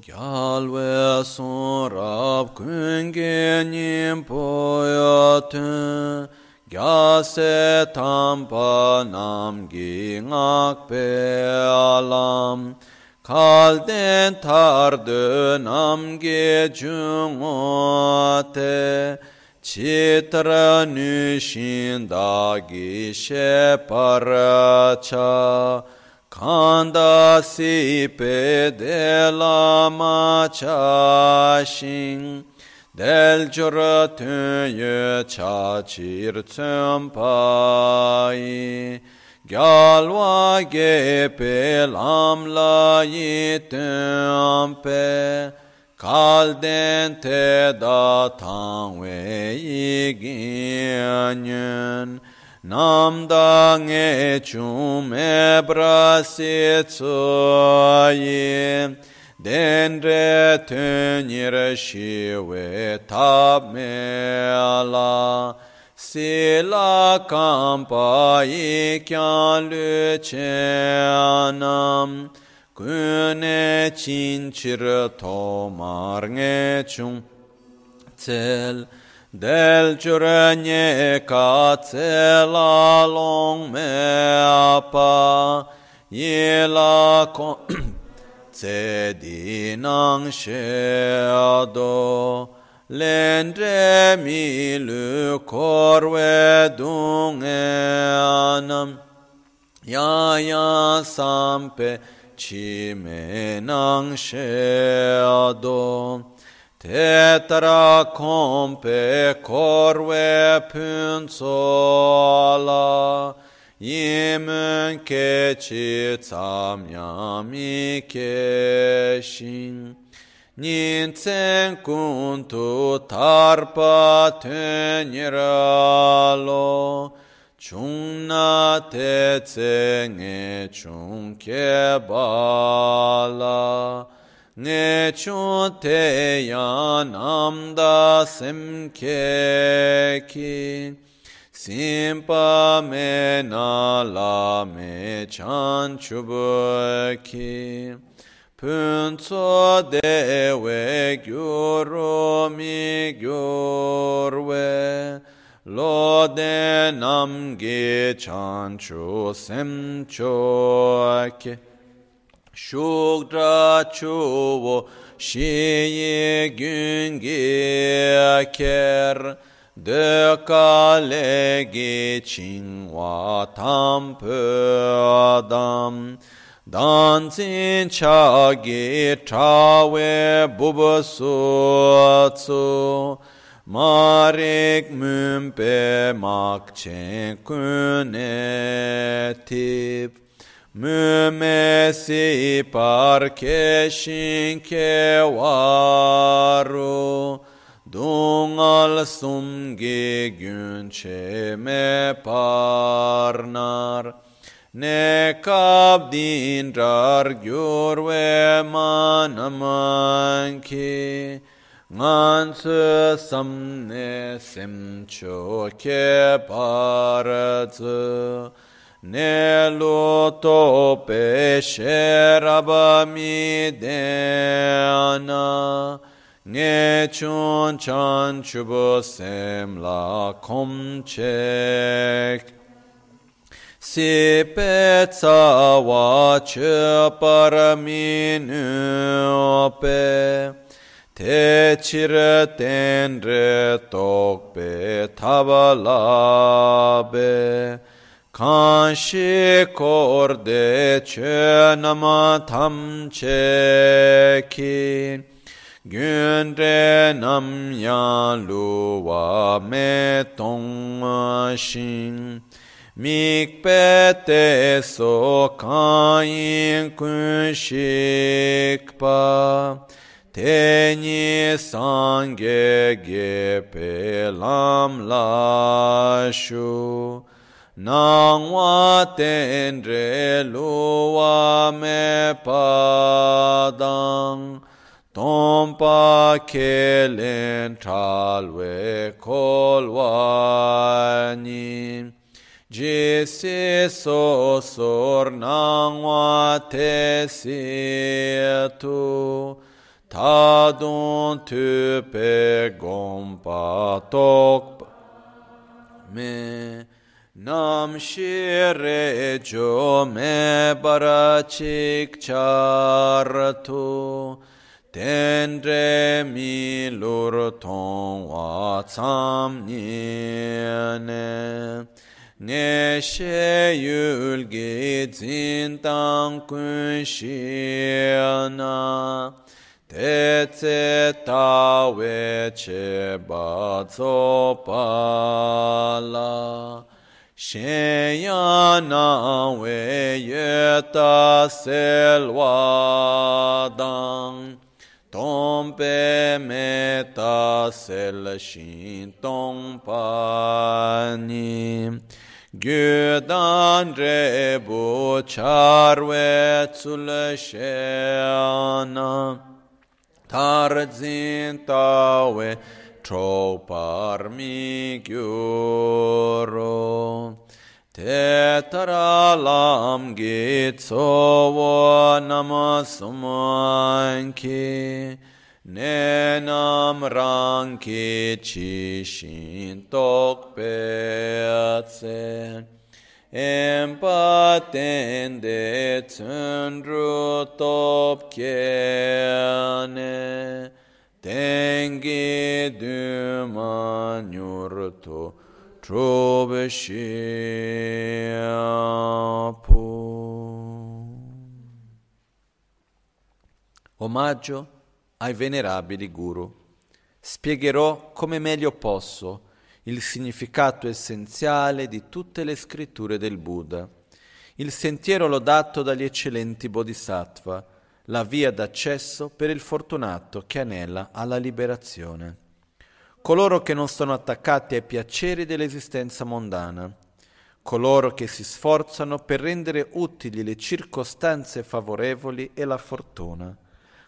Gyalwe son rab kunge nyim poyate Gyase tampa nam gi ngak pe alam Kalden tardu nam gi jungote Chitra nushin dagi sheparacha Kanda sipe de la machashin del juratun ye chachir tsumpai gyalwa gepe lam la yitumpe kalden te da tangwe yiginyun Namdang echum ebrasi tsuayi Denre tunir shiwe tab meala Sila kampa ikyan luchenam Kune chinchir tomar ngechum tsel Del churanye ka tsela long meapa yela ko tsedinang sheado lendre milu korwe dungenam yaya sampe chimenang sheado Tetra compe corve punzola, Yemen che ci zamiami keshin, Nintzen kuntu tarpa teniralo, Chunna te zenge chun che bala, Nechun te yanam da simkeki simpa mena la me chan chubaki punso dewe gyuro mi gyurwe lo denam ge chan chu sim choki Shukra chuvo shiye gyungi ker dekalegi chingwa tampedam danzin chagi trawe bubasutsu marik mumpe makchen kunetip Mümesi parkeshin kevaru Dungal sumgi günçe me parnar Nekab dindrar gürve manamanki Ngansı samnesim çoke parzı Nelo tope sherabami dena Nechun chan chubosem la komchek Sipe tsawa chuparaminupe Te chirten retokpe tabalabe Kanshi korde chönama tam çeki Günre nam yaluva me tongashin Mikpete so kain kunshikpa Teni sange gepelam lashu Nangwa tendre luwa me padang Tompa kelen talwe kolwani Jisi sosor nangwa te situ Tadon tu pe gompa tok me nam shire jo me barachik charto tendre mi lur ton wa tsam niene ne she yul gizin tang kun shiana te tse ta we che ba tso pa la she ya na we ye ta sel wa dang tom pe me ta sel shin tong pa ni gyudan re bo char we tsul she Tarzin tawe chopar mi gyuro te taralam gitsovo namasamanki nenam ranki chishintok peatse Empatende tsundru topkene tengi dumanyurtu trubeshiapu. Omaggio ai venerabili guru. Spiegherò come meglio posso il significato essenziale di tutte le scritture del Buddha. Il sentiero lodato dagli eccellenti bodhisattva, la via d'accesso per il fortunato che anela alla liberazione. Coloro che non sono attaccati ai piaceri dell'esistenza mondana, coloro che si sforzano per rendere utili le circostanze favorevoli e la fortuna,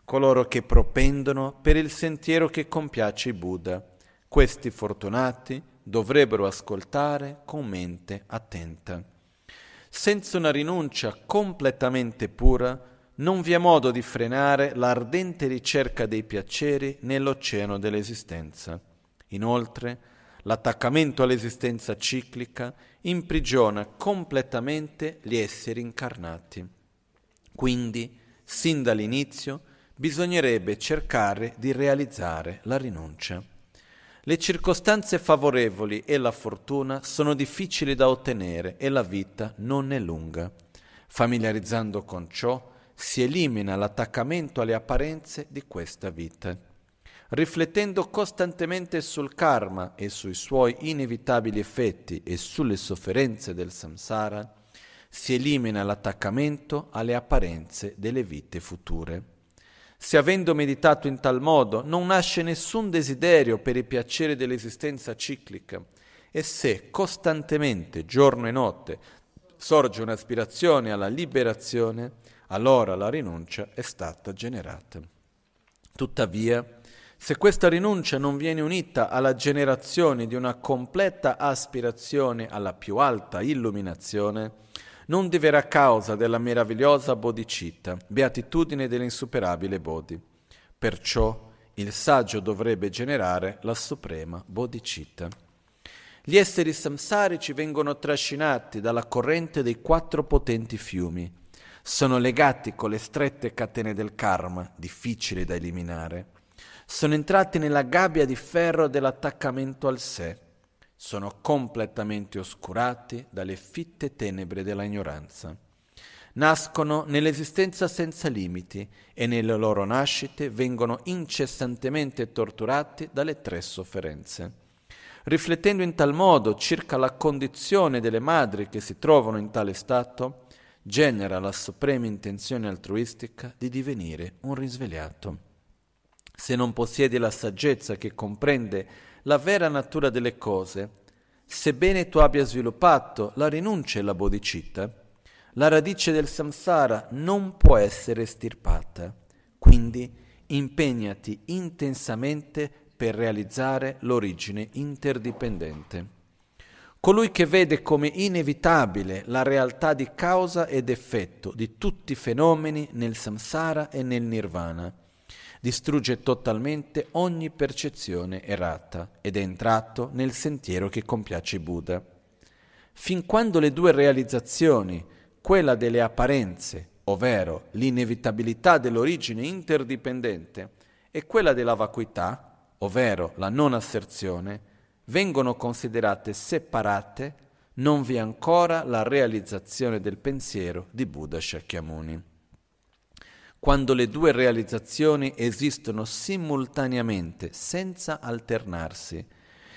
coloro che propendono per il sentiero che compiace il Buddha, questi fortunati dovrebbero ascoltare con mente attenta. Senza una rinuncia completamente pura, non vi è modo di frenare l'ardente ricerca dei piaceri nell'oceano dell'esistenza. Inoltre, l'attaccamento all'esistenza ciclica imprigiona completamente gli esseri incarnati. Quindi, sin dall'inizio, bisognerebbe cercare di realizzare la rinuncia. Le circostanze favorevoli e la fortuna sono difficili da ottenere e la vita non è lunga. Familiarizzando con ciò, si elimina l'attaccamento alle apparenze di questa vita. Riflettendo costantemente sul karma e sui suoi inevitabili effetti e sulle sofferenze del samsara, si elimina l'attaccamento alle apparenze delle vite future. Se avendo meditato in tal modo non nasce nessun desiderio per i piaceri dell'esistenza ciclica, e se costantemente, giorno e notte, sorge un'aspirazione alla liberazione, allora la rinuncia è stata generata. Tuttavia, se questa rinuncia non viene unita alla generazione di una completa aspirazione alla più alta illuminazione, non diverrà causa della meravigliosa bodhicitta, beatitudine dell'insuperabile Bodhi. Perciò il saggio dovrebbe generare la suprema bodhicitta. Gli esseri samsarici vengono trascinati dalla corrente dei quattro potenti fiumi. Sono legati con le strette catene del karma, difficili da eliminare. Sono entrati nella gabbia di ferro dell'attaccamento al sé. Sono completamente oscurati dalle fitte tenebre della ignoranza. Nascono nell'esistenza senza limiti e nelle loro nascite vengono incessantemente torturati dalle tre sofferenze. Riflettendo in tal modo circa la condizione delle madri che si trovano in tale stato, genera la suprema intenzione altruistica di divenire un risvegliato. Se non possiedi la saggezza che comprende la vera natura delle cose, sebbene tu abbia sviluppato la rinuncia e la bodhicitta, la radice del samsara non può essere estirpata. Quindi impegnati intensamente per realizzare l'origine interdipendente. Colui che vede come inevitabile la realtà di causa ed effetto di tutti i fenomeni nel samsara e nel nirvana, distrugge totalmente ogni percezione errata ed è entrato nel sentiero che compiace Buddha. Fin quando le due realizzazioni, quella delle apparenze, ovvero l'inevitabilità dell'origine interdipendente, e quella della vacuità, ovvero la non asserzione, vengono considerate separate, non vi è ancora la realizzazione del pensiero di Buddha Shakyamuni. Quando le due realizzazioni esistono simultaneamente, senza alternarsi,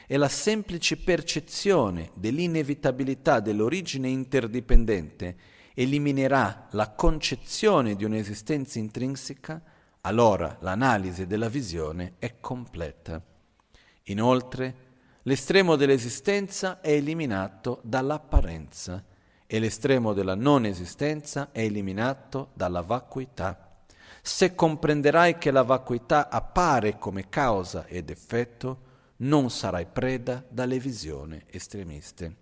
e la semplice percezione dell'inevitabilità dell'origine interdipendente eliminerà la concezione di un'esistenza intrinseca, allora l'analisi della visione è completa. Inoltre, l'estremo dell'esistenza è eliminato dall'apparenza e l'estremo della non esistenza è eliminato dalla vacuità. Se comprenderai che la vacuità appare come causa ed effetto, non sarai preda dalle visioni estremiste.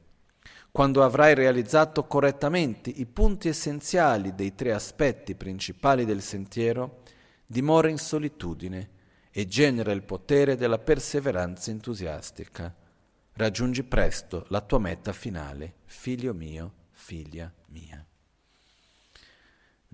Quando avrai realizzato correttamente i punti essenziali dei tre aspetti principali del sentiero, dimora in solitudine e genera il potere della perseveranza entusiastica. Raggiungi presto la tua meta finale, figlio mio, figlia mia.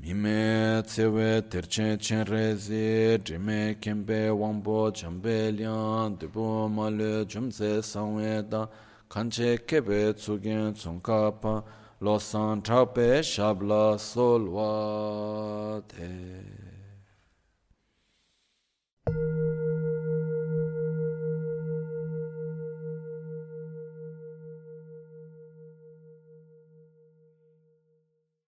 Mime tsewe terche chenrezi, drime kembe wangbo chambelian, dubo male chumze sangweda, kanche kebe tsugen tsungkapa, losan trape shabla solwate.